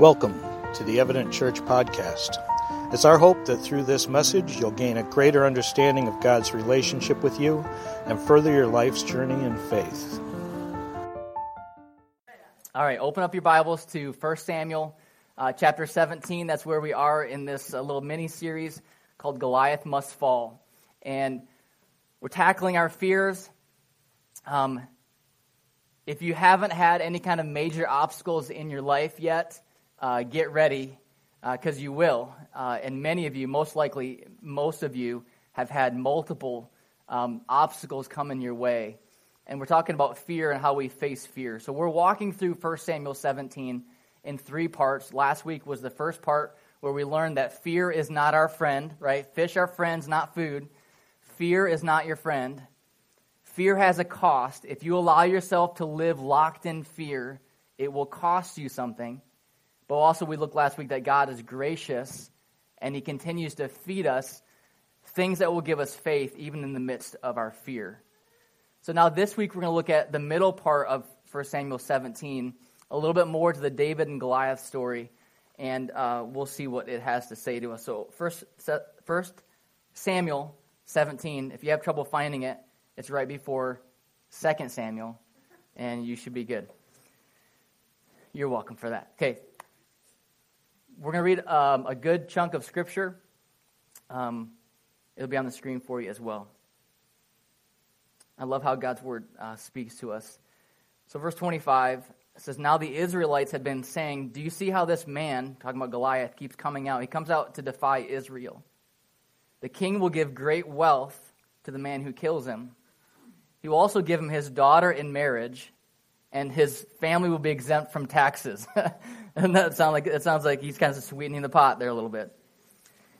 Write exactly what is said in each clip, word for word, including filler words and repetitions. Welcome to the Evident Church podcast. It's our hope that through this message, you'll gain a greater understanding of God's relationship with you and further your life's journey in faith. All right, open up your Bibles to First Samuel uh, chapter seventeen. That's where we are in this uh, little mini-series called Goliath Must Fall. And we're tackling our fears. Um, if you haven't had any kind of major obstacles in your life yet, Uh, get ready, because uh, you will. Uh, and many of you, most likely, most of you have had multiple um, obstacles coming your way. And we're talking about fear and how we face fear. So we're walking through First Samuel seventeen in three parts. Last week was the first part where we learned that fear is not our friend, right? Fish are friends, not food. Fear is not your friend. Fear has a cost. If you allow yourself to live locked in fear, it will cost you something. But also we looked last week that God is gracious and he continues to feed us things that will give us faith even in the midst of our fear. So now this week we're going to look at the middle part of First Samuel seventeen, a little bit more to the David and Goliath story, and uh, we'll see what it has to say to us. So First Samuel seventeen, if you have trouble finding it, it's right before Second Samuel, and you should be good. You're welcome for that. Okay. We're going to read um, a good chunk of Scripture. Um, it'll be on the screen for you as well. I love how God's Word uh, speaks to us. So verse twenty-five says, "Now the Israelites had been saying, 'Do you see how this man,'" talking about Goliath, "'keeps coming out? He comes out to defy Israel. The king will give great wealth to the man who kills him. He will also give him his daughter in marriage, and his family will be exempt from taxes." And that sound like, it sounds like he's kind of sweetening the pot there a little bit.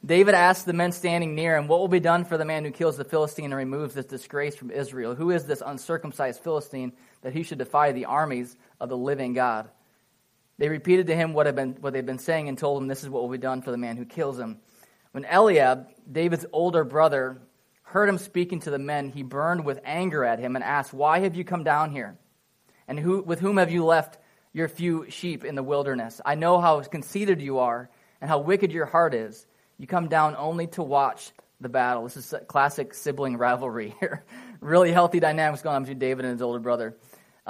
"David asked the men standing near him, 'What will be done for the man who kills the Philistine and removes this disgrace from Israel? Who is this uncircumcised Philistine that he should defy the armies of the living God?' They repeated to him what had been what they've been saying and told him, 'This is what will be done for the man who kills him.' When Eliab, David's older brother, heard him speaking to the men, he burned with anger at him and asked, 'Why have you come down here? And who with whom have you left your few sheep in the wilderness? I know how conceited you are and how wicked your heart is. You come down only to watch the battle.'" This is classic sibling rivalry here. Really healthy dynamics going on between David and his older brother.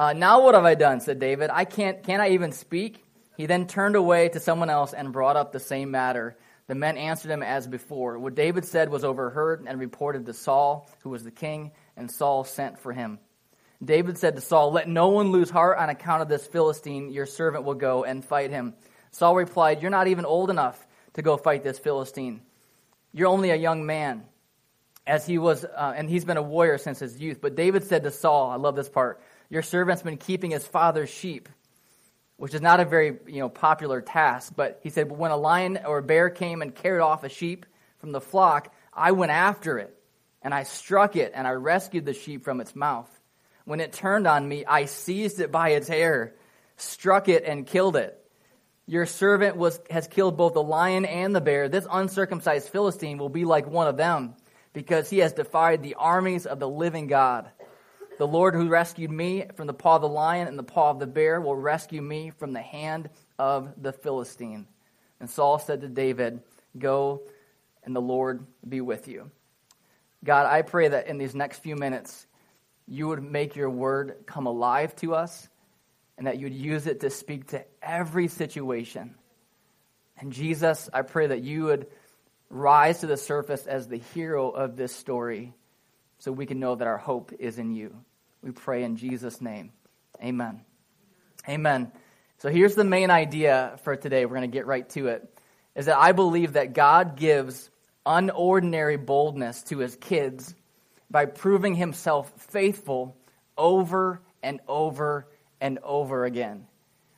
Uh, "Now what have I done?" said David. I can't, can't I even speak?" He then turned away to someone else and brought up the same matter. The men answered him as before. What David said was overheard and reported to Saul, who was the king, and Saul sent for him. David said to Saul, "Let no one lose heart on account of this Philistine. Your servant will go and fight him." Saul replied, "You're not even old enough to go fight this Philistine. You're only a young man, as he was, uh, and he's been a warrior since his youth." But David said to Saul, I love this part, "Your servant's been keeping his father's sheep," which is not a very you know popular task. But he said, "But when a lion or a bear came and carried off a sheep from the flock, I went after it, and I struck it, and I rescued the sheep from its mouth. When it turned on me, I seized it by its hair, struck it, and killed it. Your servant was, has killed both the lion and the bear. This uncircumcised Philistine will be like one of them, because he has defied the armies of the living God. The Lord who rescued me from the paw of the lion and the paw of the bear will rescue me from the hand of the Philistine." And Saul said to David, "Go, and the Lord be with you." God, I pray that in these next few minutes, you would make your word come alive to us, and that you'd use it to speak to every situation. And Jesus, I pray that you would rise to the surface as the hero of this story, so we can know that our hope is in you. We pray in Jesus' name. Amen. Amen. So here's the main idea for today. We're going to get right to it. Is that I believe that God gives unordinary boldness to his kids by proving himself faithful over and over and over again.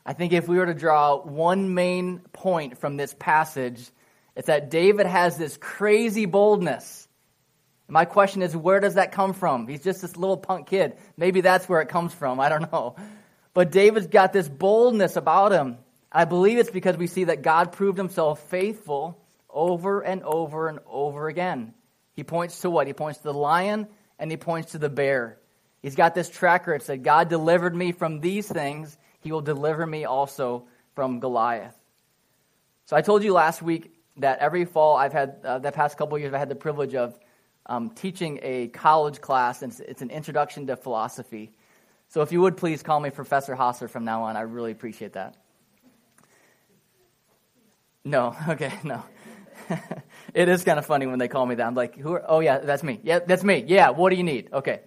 I think if we were to draw one main point from this passage, it's that David has this crazy boldness. My question is, where does that come from? He's just this little punk kid. Maybe that's where it comes from. I don't know. But David's got this boldness about him. I believe it's because we see that God proved himself faithful over and over and over again. He points to what? He points to the lion and he points to the bear. He's got this tracker. It said, God delivered me from these things. He will deliver me also from Goliath. So I told you last week that every fall I've had, uh, the past couple of years, I've had the privilege of um, teaching a college class, and it's, it's an introduction to philosophy. So if you would please call me Professor Hosser from now on, I really appreciate that. No, okay, no. It is kind of funny when they call me that. I'm like, who are, oh yeah, that's me. Yeah, that's me. Yeah, what do you need? Okay.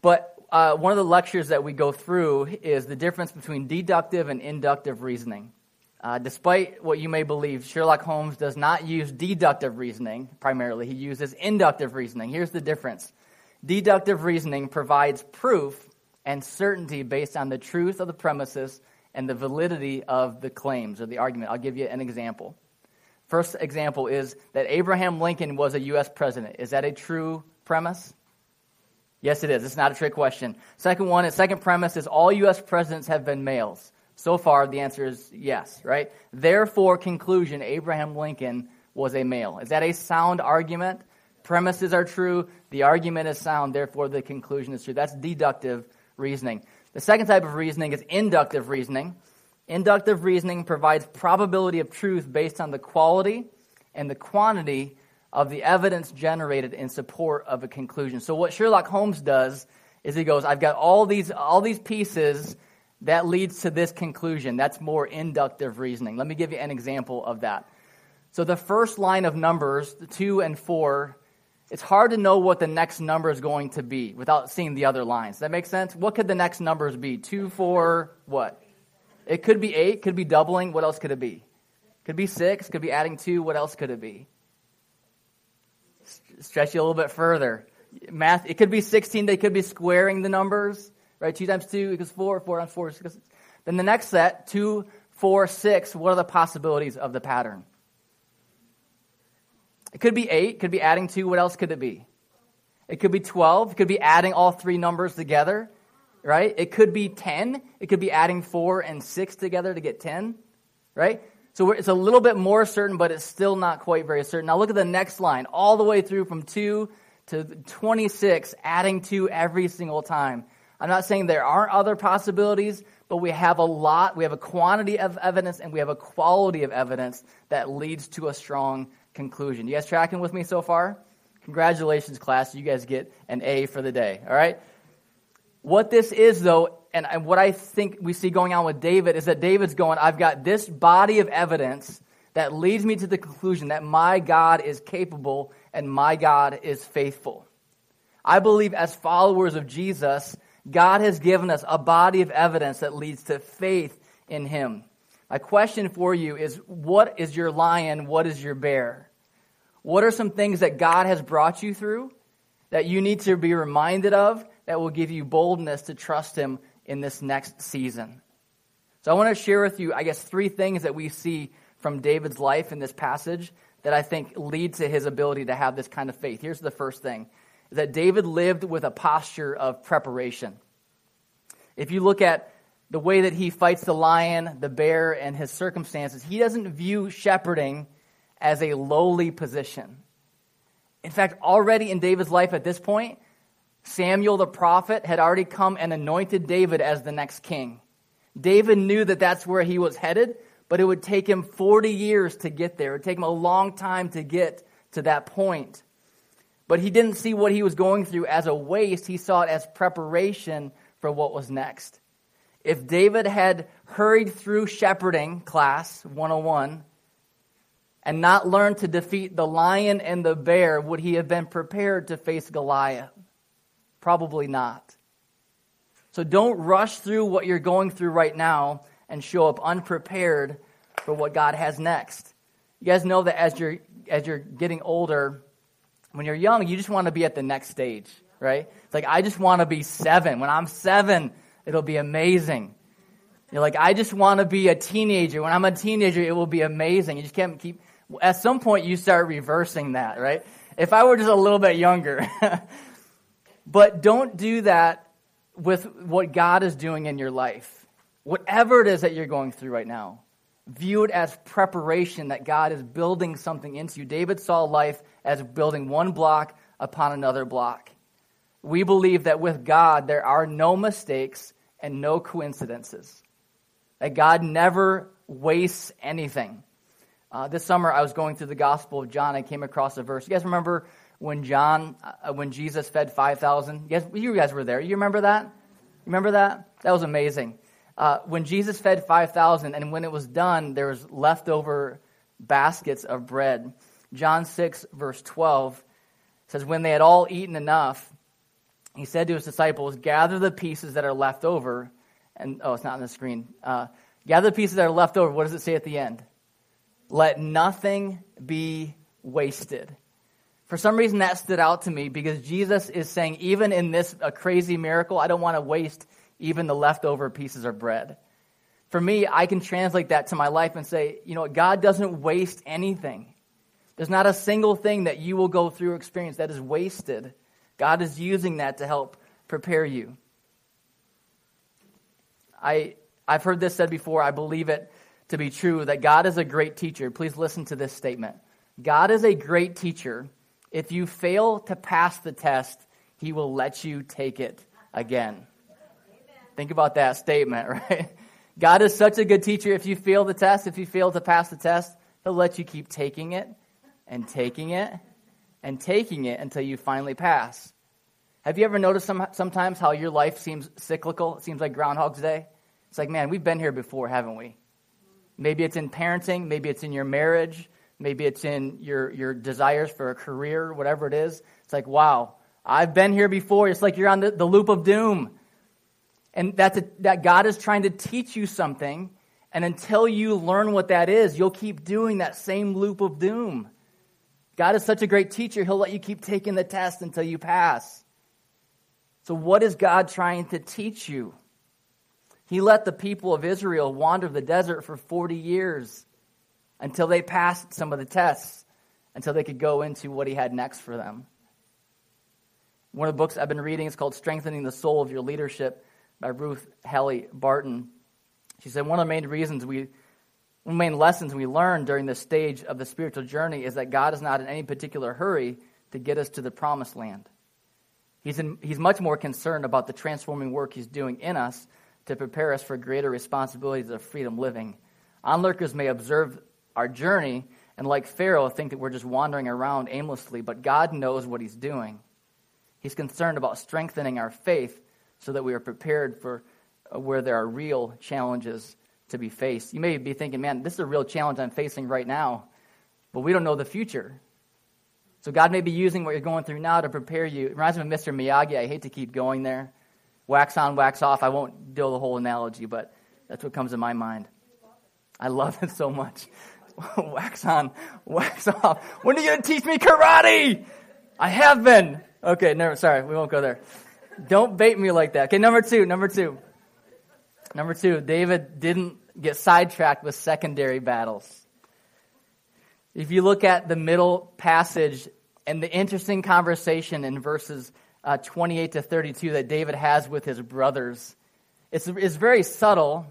But uh, one of the lectures that we go through is the difference between deductive and inductive reasoning. Uh, despite what you may believe, Sherlock Holmes does not use deductive reasoning primarily. He uses inductive reasoning. Here's the difference. Deductive reasoning provides proof and certainty based on the truth of the premises and the validity of the claims or the argument. I'll give you an example. First example is that Abraham Lincoln was a U S president. Is that a true premise? Yes, it is. It's not a trick question. Second one, its second premise is all U S presidents have been males. So far, the answer is yes, right? Therefore, conclusion, Abraham Lincoln was a male. Is that a sound argument? Premises are true. The argument is sound. Therefore, the conclusion is true. That's deductive reasoning. The second type of reasoning is inductive reasoning. Inductive reasoning provides probability of truth based on the quality and the quantity of the evidence generated in support of a conclusion. So what Sherlock Holmes does is he goes, I've got all these all these pieces that leads to this conclusion. That's more inductive reasoning. Let me give you an example of that. So the first line of numbers, two and four, it's hard to know what the next number is going to be without seeing the other lines. Does that make sense? What could the next numbers be? Two, four, what? It could be eight, could be doubling. What else could it be? Could be six, could be adding two. What else could it be? Stretch you a little bit further. Math, it could be sixteen. They could be squaring the numbers, right? Two times two equals four, four times four equals six. Then the next set, two, four, six. What are the possibilities of the pattern? It could be eight, could be adding two. What else could it be? It could be twelve, it could be adding all three numbers together, right? It could be ten, it could be adding four and six together to get ten, right? So it's a little bit more certain, but it's still not quite very certain. Now look at the next line, all the way through from two to twenty-six, adding two every single time. I'm not saying there aren't other possibilities, but we have a lot, we have a quantity of evidence, and we have a quality of evidence that leads to a strong conclusion. You guys tracking with me so far? Congratulations, class. You guys get an A for the day, all right? What this is, though, and, and what I think we see going on with David is that David's going, I've got this body of evidence that leads me to the conclusion that my God is capable and my God is faithful. I believe as followers of Jesus, God has given us a body of evidence that leads to faith in him. My question for you is, what is your lion? What is your bear? What are some things that God has brought you through that you need to be reminded of that will give you boldness to trust him in this next season? So I want to share with you, I guess, three things that we see from David's life in this passage that I think lead to his ability to have this kind of faith. Here's the first thing, is that David lived with a posture of preparation. If you look at the way that he fights the lion, the bear, and his circumstances, he doesn't view shepherding as a lowly position. In fact, already in David's life at this point, Samuel the prophet had already come and anointed David as the next king. David knew that that's where he was headed, but it would take him forty years to get there. It would take him a long time to get to that point. But he didn't see what he was going through as a waste. He saw it as preparation for what was next. If David had hurried through shepherding, class one oh one, and not learned to defeat the lion and the bear, would he have been prepared to face Goliath? Probably not. So don't rush through what you're going through right now and show up unprepared for what God has next. You guys know that as you're as you're getting older, when you're young, you just want to be at the next stage, right? It's like, I just want to be seven. When I'm seven, it'll be amazing. You're like, I just want to be a teenager. When I'm a teenager, it will be amazing. You just can't keep, at some point you start reversing that, right? If I were just a little bit younger. But don't do that with what God is doing in your life. Whatever it is that you're going through right now, view it as preparation that God is building something into you. David saw life as building one block upon another block. We believe that with God, there are no mistakes and no coincidences. that God never wastes anything. Uh, this summer, I was going through the Gospel of John. I came across a verse. You guys remember when John, uh, when Jesus fed five thousand? You guys, you guys were there. You remember that? Remember that? That was amazing. Uh, when Jesus fed five thousand, and when it was done, there was leftover baskets of bread. John six, verse twelve says, when they had all eaten enough, he said to his disciples, gather the pieces that are left over. And, oh, it's not on the screen. Uh, gather the pieces that are left over. What does it say at the end? Let nothing be wasted. For some reason, that stood out to me because Jesus is saying, even in this a crazy miracle, I don't want to waste even the leftover pieces of bread. For me, I can translate that to my life and say, you know, God doesn't waste anything. There's not a single thing that you will go through or experience that is wasted. God is using that to help prepare you. I, I've heard this said before. I believe it to be true that God is a great teacher. Please listen to this statement. God is a great teacher. If you fail to pass the test, he will let you take it again. Amen. Think about that statement, right? God is such a good teacher. If you fail the test, if you fail to pass the test, he'll let you keep taking it and taking it and taking it until you finally pass. Have you ever noticed some, sometimes how your life seems cyclical? It seems like Groundhog's Day. It's like, man, we've been here before, haven't we? Maybe it's in parenting. Maybe it's in your marriage. Maybe it's in your, your desires for a career, whatever it is. It's like, wow, I've been here before. It's like you're on the, the loop of doom. And that's a, that God is trying to teach you something. And until you learn what that is, you'll keep doing that same loop of doom. God is such a great teacher. He'll let you keep taking the test until you pass. So what is God trying to teach you? He let the people of Israel wander the desert for forty years until they passed some of the tests, until they could go into what he had next for them. One of the books I've been reading is called Strengthening the Soul of Your Leadership by Ruth Haley Barton. She said, one of the main reasons we, one of the main lessons we learn during this stage of the spiritual journey is that God is not in any particular hurry to get us to the promised land. He's in, he's much more concerned about the transforming work he's doing in us to prepare us for greater responsibilities of freedom living. Onlookers may observe our journey and, like Pharaoh, think that we're just wandering around aimlessly, but God knows what he's doing. He's concerned about strengthening our faith so that we are prepared for where there are real challenges to be faced. You may be thinking, man, this is a real challenge I'm facing right now, but we don't know the future. So God may be using what you're going through now to prepare you. It reminds me of Mister Miyagi. I hate to keep going there. Wax on, wax off. I won't do the whole analogy, but that's what comes to my mind. I love it so much. Wax on, wax off. When are you going to teach me karate? I have been. Okay, never. Sorry, we won't go there. Don't bait me like that. Okay, number two, number two. Number two, David didn't get sidetracked with secondary battles. If you look at the middle passage and the interesting conversation in verses uh, twenty-eight to thirty-two that David has with his brothers, it's, it's very subtle,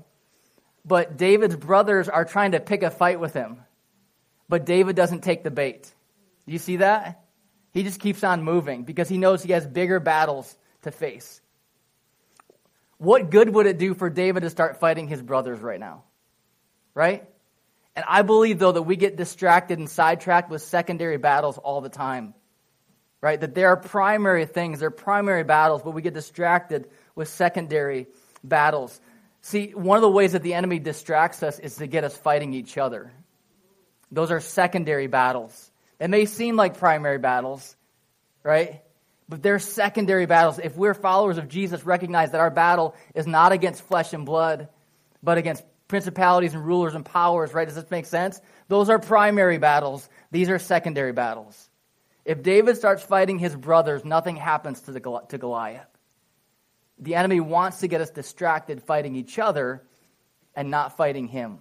but David's brothers are trying to pick a fight with him. But David doesn't take the bait. Do you see that? He just keeps on moving because he knows he has bigger battles to face. What good would it do for David to start fighting his brothers right now? Right? And I believe, though, that we get distracted and sidetracked with secondary battles all the time, right? That there are primary things, there are primary battles, but we get distracted with secondary battles. See, one of the ways that the enemy distracts us is to get us fighting each other. Those are secondary battles. They may seem like primary battles, right? But they're secondary battles. If we're followers of Jesus, recognize that our battle is not against flesh and blood, but against principalities and rulers and powers, right? Does this make sense? Those are primary battles. These are secondary battles. If David starts fighting his brothers, nothing happens to the to Goliath. The enemy wants to get us distracted fighting each other and not fighting him.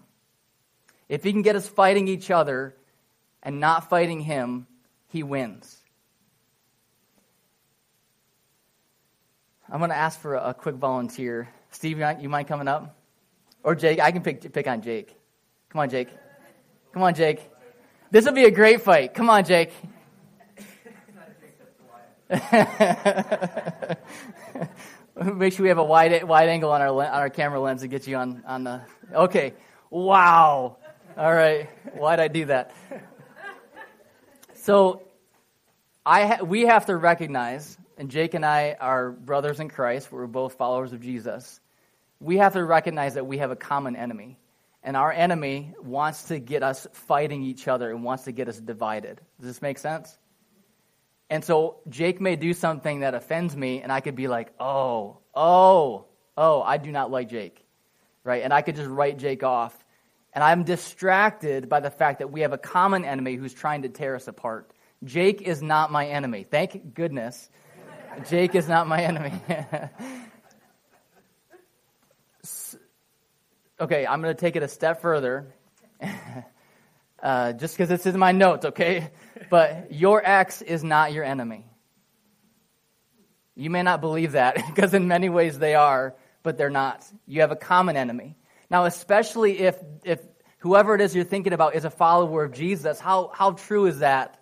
If he can get us fighting each other and not fighting him, he wins. I'm going to ask for a, a quick volunteer. Steve, you mind coming up? Or Jake, I can pick pick on Jake. Come on, Jake. Come on, Jake. This will be a great fight. Come on, Jake. Make sure we have a wide wide angle on our on our camera lens to get you on, on the... Okay. Wow. All right. Why'd I do that? So I ha- we have to recognize, and Jake and I are brothers in Christ. We're both followers of Jesus. We have to recognize that we have a common enemy. And our enemy wants to get us fighting each other and wants to get us divided. Does this make sense? And so Jake may do something that offends me, and I could be like, oh, oh, oh, I do not like Jake, right? And I could just write Jake off. And I'm distracted by the fact that we have a common enemy who's trying to tear us apart. Jake is not my enemy. Thank goodness. Jake is not my enemy. Okay, I'm going to take it a step further. Uh, just because it's in my notes, okay? But your ex is not your enemy. You may not believe that, because in many ways they are, but they're not. You have a common enemy. Now, especially if if whoever it is you're thinking about is a follower of Jesus, how how true is that?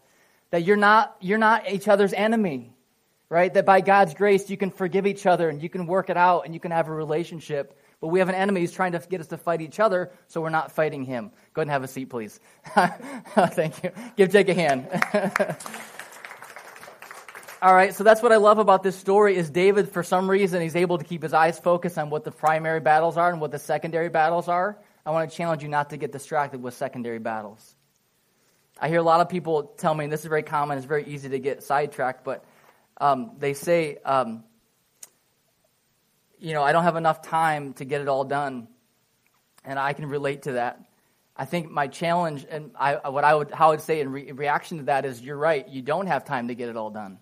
That you're not you're not each other's enemy, right? That by God's grace you can forgive each other and you can work it out and you can have a relationship. But we have an enemy who's trying to get us to fight each other, so we're not fighting him. Go ahead and have a seat, please. Thank you. Give Jake a hand. All right, so that's what I love about this story is David, for some reason, he's able to keep his eyes focused on what the primary battles are and what the secondary battles are. I want to challenge you not to get distracted with secondary battles. I hear a lot of people tell me, and this is very common, it's very easy to get sidetracked, but um, they say... Um, you know, I don't have enough time to get it all done, and I can relate to that. I think my challenge, and I, what I would, how I would say in re- reaction to that is, you're right, you don't have time to get it all done.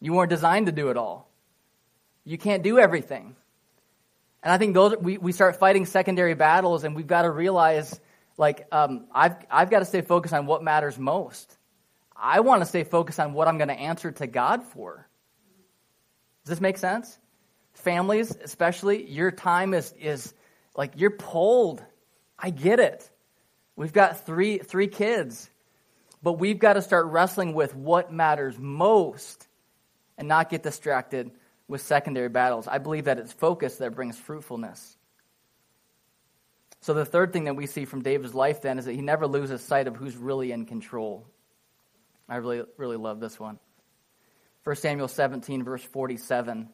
You weren't designed to do it all. You can't do everything. And I think those we, we start fighting secondary battles, and we've got to realize, like, um, I've I've got to stay focused on what matters most. I want to stay focused on what I'm going to answer to God for. Does this make sense? Families, especially, your time is is like you're pulled. I get it. We've got three three kids, but we've got to start wrestling with what matters most and not get distracted with secondary battles. I believe that it's focus that brings fruitfulness. So the third thing that we see from David's life then is that he never loses sight of who's really in control. I really, really love this one. First Samuel seventeen, verse forty-seven.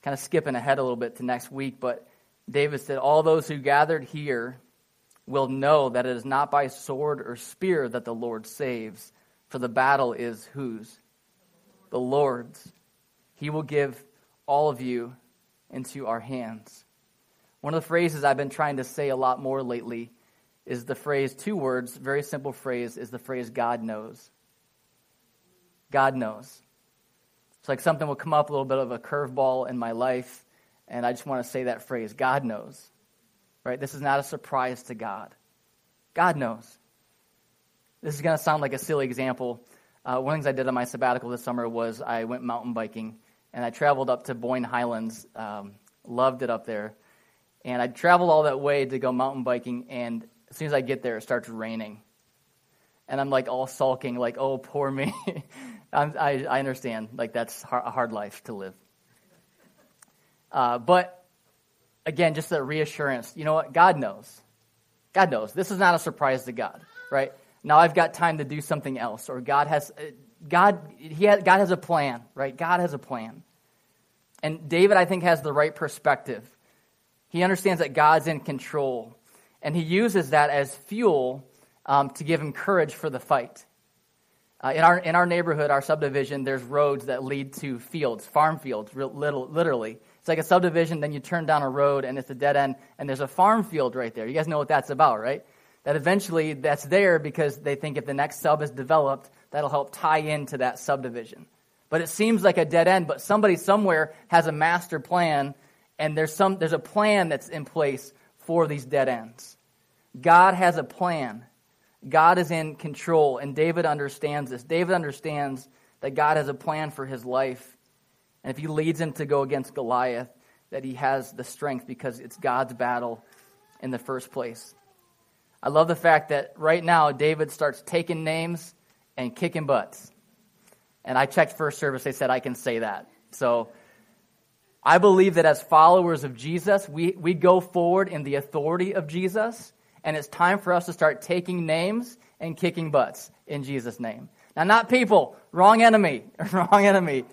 Kind of skipping ahead a little bit to next week, but David said, all those who gathered here will know that it is not by sword or spear that the Lord saves, for the battle is whose? The Lord's. He will give all of you into our hands. One of the phrases I've been trying to say a lot more lately is the phrase, two words, very simple phrase, is the phrase, God knows. God knows. It's like something will come up, a little bit of a curveball in my life, and I just want to say that phrase, God knows, right? This is not a surprise to God. God knows. This is going to sound like a silly example. Uh, one of the things I did on my sabbatical this summer was I went mountain biking, and I traveled up to Boyne Highlands, um, loved it up there, and I traveled all that way to go mountain biking, and as soon as I get there, it starts raining, and I'm like all sulking, like, oh, poor me. I'm, I, I understand, like, that's har- a hard life to live. Uh, but, again, just that reassurance. You know what? God knows. God knows. This is not a surprise to God, right? Now I've got time to do something else, or God has, uh, God, he has, God has a plan, right? God has a plan. And David, I think, has the right perspective. He understands that God's in control, and he uses that as fuel um, to give him courage for the fight. Uh, in our in our neighborhood, our subdivision, there's roads that lead to fields, farm fields, real, little, literally. It's like a subdivision, then you turn down a road, and it's a dead end, and there's a farm field right there. You guys know what that's about, right? That eventually that's there because they think if the next sub is developed, that'll help tie into that subdivision. But it seems like a dead end, but somebody somewhere has a master plan, and there's some there's a plan that's in place for these dead ends. God has a plan. God is in control, and David understands this. David understands that God has a plan for his life, and if he leads him to go against Goliath, that he has the strength because it's God's battle in the first place. I love the fact that right now, David starts taking names and kicking butts. And I checked first service, they said I can say that. So I believe that as followers of Jesus, we, we go forward in the authority of Jesus, and it's time for us to start taking names and kicking butts in Jesus' name. Now, not people, wrong enemy, wrong enemy,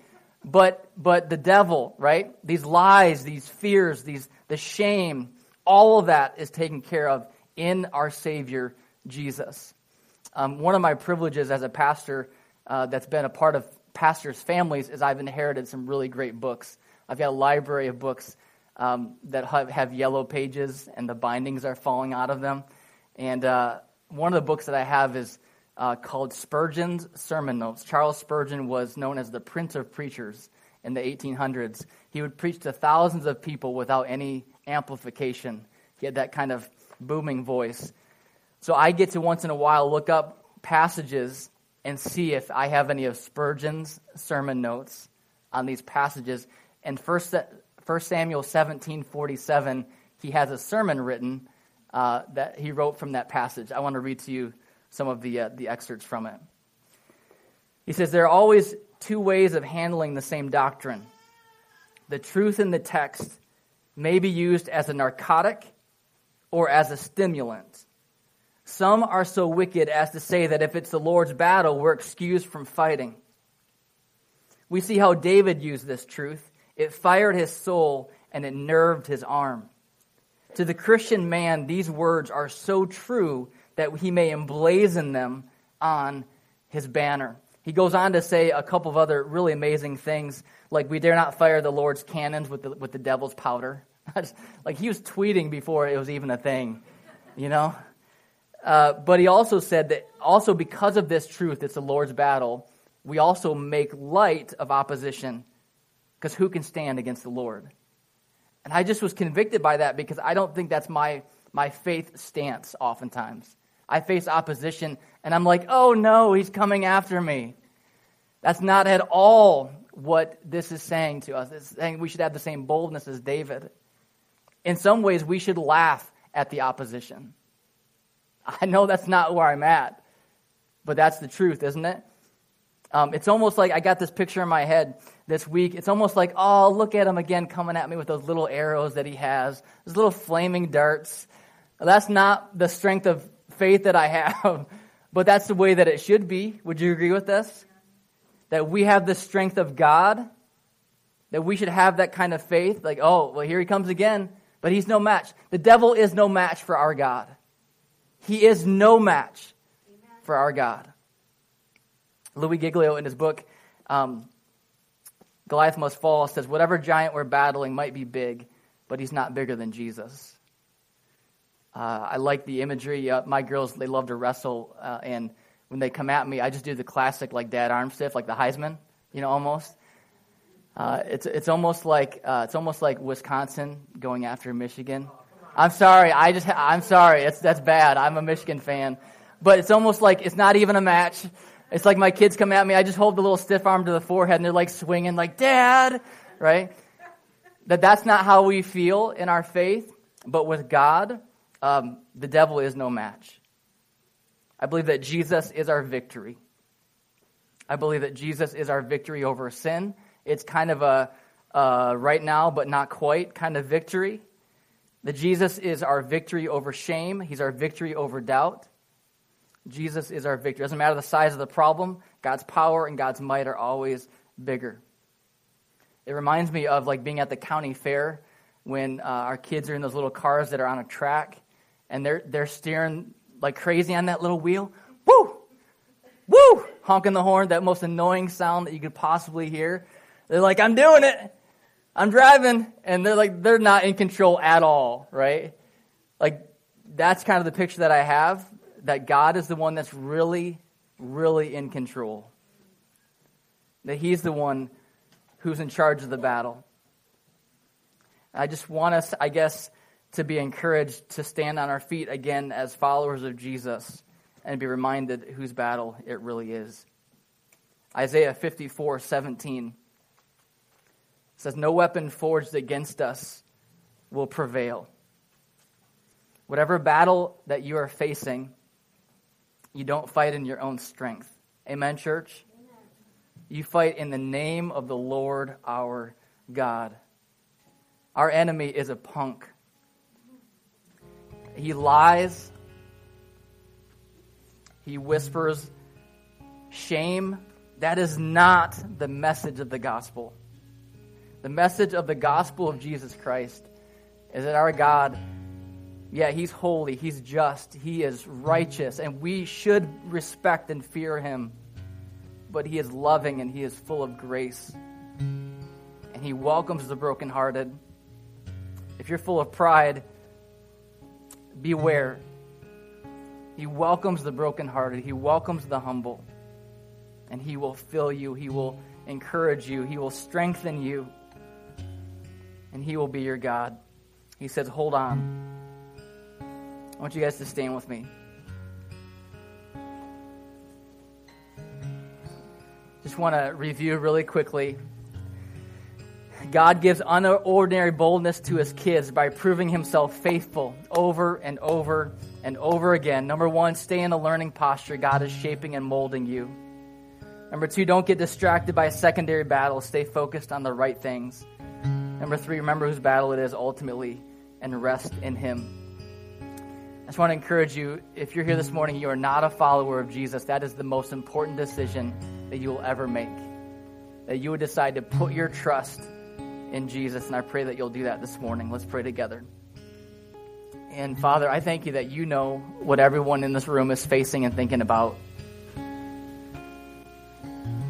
but but the devil, right? These lies, these fears, these the shame, all of that is taken care of in our Savior, Jesus. Um, one of my privileges as a pastor uh, that's been a part of pastors' families is I've inherited some really great books. I've got a library of books um, that have, have yellow pages, and the bindings are falling out of them. And uh, one of the books that I have is uh, called Spurgeon's Sermon Notes. Charles Spurgeon was known as the Prince of Preachers in the eighteen hundreds. He would preach to thousands of people without any amplification. He had that kind of booming voice. So I get to once in a while look up passages and see if I have any of Spurgeon's sermon notes on these passages. And First Samuel seventeen forty-seven, he has a sermon written uh, that he wrote from that passage. I want to read to you some of the uh, the excerpts from it. He says, "There are always two ways of handling the same doctrine. The truth in the text may be used as a narcotic or as a stimulant. Some are so wicked as to say that if it's the Lord's battle, we're excused from fighting. We see how David used this truth. It fired his soul and it nerved his arm. To the Christian man, these words are so true that he may emblazon them on his banner." He goes on to say a couple of other really amazing things, like we dare not fire the Lord's cannons with the, with the devil's powder. Like he was tweeting before it was even a thing, you know? Uh, but he also said that also because of this truth, it's the Lord's battle, we also make light of opposition, because who can stand against the Lord? And I just was convicted by that, because I don't think that's my, my faith stance oftentimes. I face opposition, and I'm like, oh no, he's coming after me. That's not at all what this is saying to us. It's saying we should have the same boldness as David. In some ways, we should laugh at the opposition. I know that's not where I'm at, but that's the truth, isn't it? Um, it's almost like I got this picture in my head this week. It's almost like, oh, look at him again coming at me with those little arrows that he has, those little flaming darts. That's not the strength of faith that I have, but that's the way that it should be. Would you agree with this? That we have the strength of God, that we should have that kind of faith. Like, oh, well, here he comes again, but he's no match. The devil is no match for our God. He is no match for our God. Louis Giglio, in his book, um, Goliath Must Fall, says, "Whatever giant we're battling might be big, but he's not bigger than Jesus." Uh, I like the imagery. Uh, my girls, they love to wrestle, uh, and when they come at me, I just do the classic, like, dad arm stiff, like the Heisman, you know, almost. Uh, it's it's almost like uh, it's almost like Wisconsin going after Michigan. I'm sorry. I just. I'm sorry. It's that's bad. I'm a Michigan fan, but it's almost like it's not even a match. It's like my kids come at me. I just hold the little stiff arm to the forehead, and they're like swinging, like Dad, right? That that's not how we feel in our faith, but with God, um, the devil is no match. I believe that Jesus is our victory. I believe that Jesus is our victory over sin. It's kind of a uh, right now, but not quite kind of victory. That Jesus is our victory over shame. He's our victory over doubt. Jesus is our victory. It doesn't matter the size of the problem. God's power and God's might are always bigger. It reminds me of like being at the county fair when uh, our kids are in those little cars that are on a track, and they're they're steering like crazy on that little wheel. Woo! Woo! Honking the horn, that most annoying sound that you could possibly hear. They're like, "I'm doing it. I'm driving," and they're like, they're not in control at all, right? Like, that's kind of the picture that I have, that God is the one that's really, really in control. That he's the one who's in charge of the battle. I just want us, I guess, to be encouraged to stand on our feet again as followers of Jesus and be reminded whose battle it really is. Isaiah fifty-four seventeen It says, "No weapon forged against us will prevail." Whatever battle that you are facing, you don't fight in your own strength. Amen, church? Amen. You fight in the name of the Lord our God. Our enemy is a punk. He lies. He whispers shame. That is not the message of the gospel. The message of the gospel of Jesus Christ is that our God, yeah, he's holy, he's just, he is righteous, and we should respect and fear him. But he is loving and he is full of grace. And he welcomes the brokenhearted. If you're full of pride, beware. He welcomes the brokenhearted. He welcomes the humble. And he will fill you. He will encourage you. He will strengthen you. And he will be your God. He says, hold on. I want you guys to stand with me. Just want to review really quickly. God gives unordinary boldness to his kids by proving himself faithful over and over and over again. Number one, stay in a learning posture. God is shaping and molding you. Number two, don't get distracted by secondary battles. Stay focused on the right things. Number three, remember whose battle it is ultimately and rest in him. I just want to encourage you, if you're here this morning, you are not a follower of Jesus. That is the most important decision that you will ever make. That you would decide to put your trust in Jesus, and I pray that you'll do that this morning. Let's pray together. And Father, I thank you that you know what everyone in this room is facing and thinking about.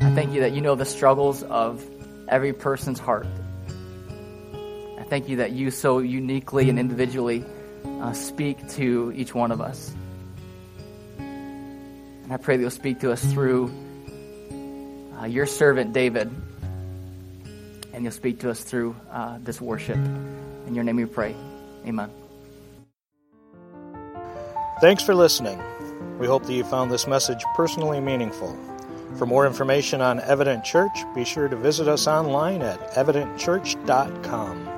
I thank you that you know the struggles of every person's heart. I thank you that you so uniquely and individually uh, speak to each one of us. And I pray that you'll speak to us through uh, your servant David. And you'll speak to us through uh, this worship. In your name we pray. Amen. Thanks for listening. We hope that you found this message personally meaningful. For more information on Evident Church, be sure to visit us online at evident church dot com.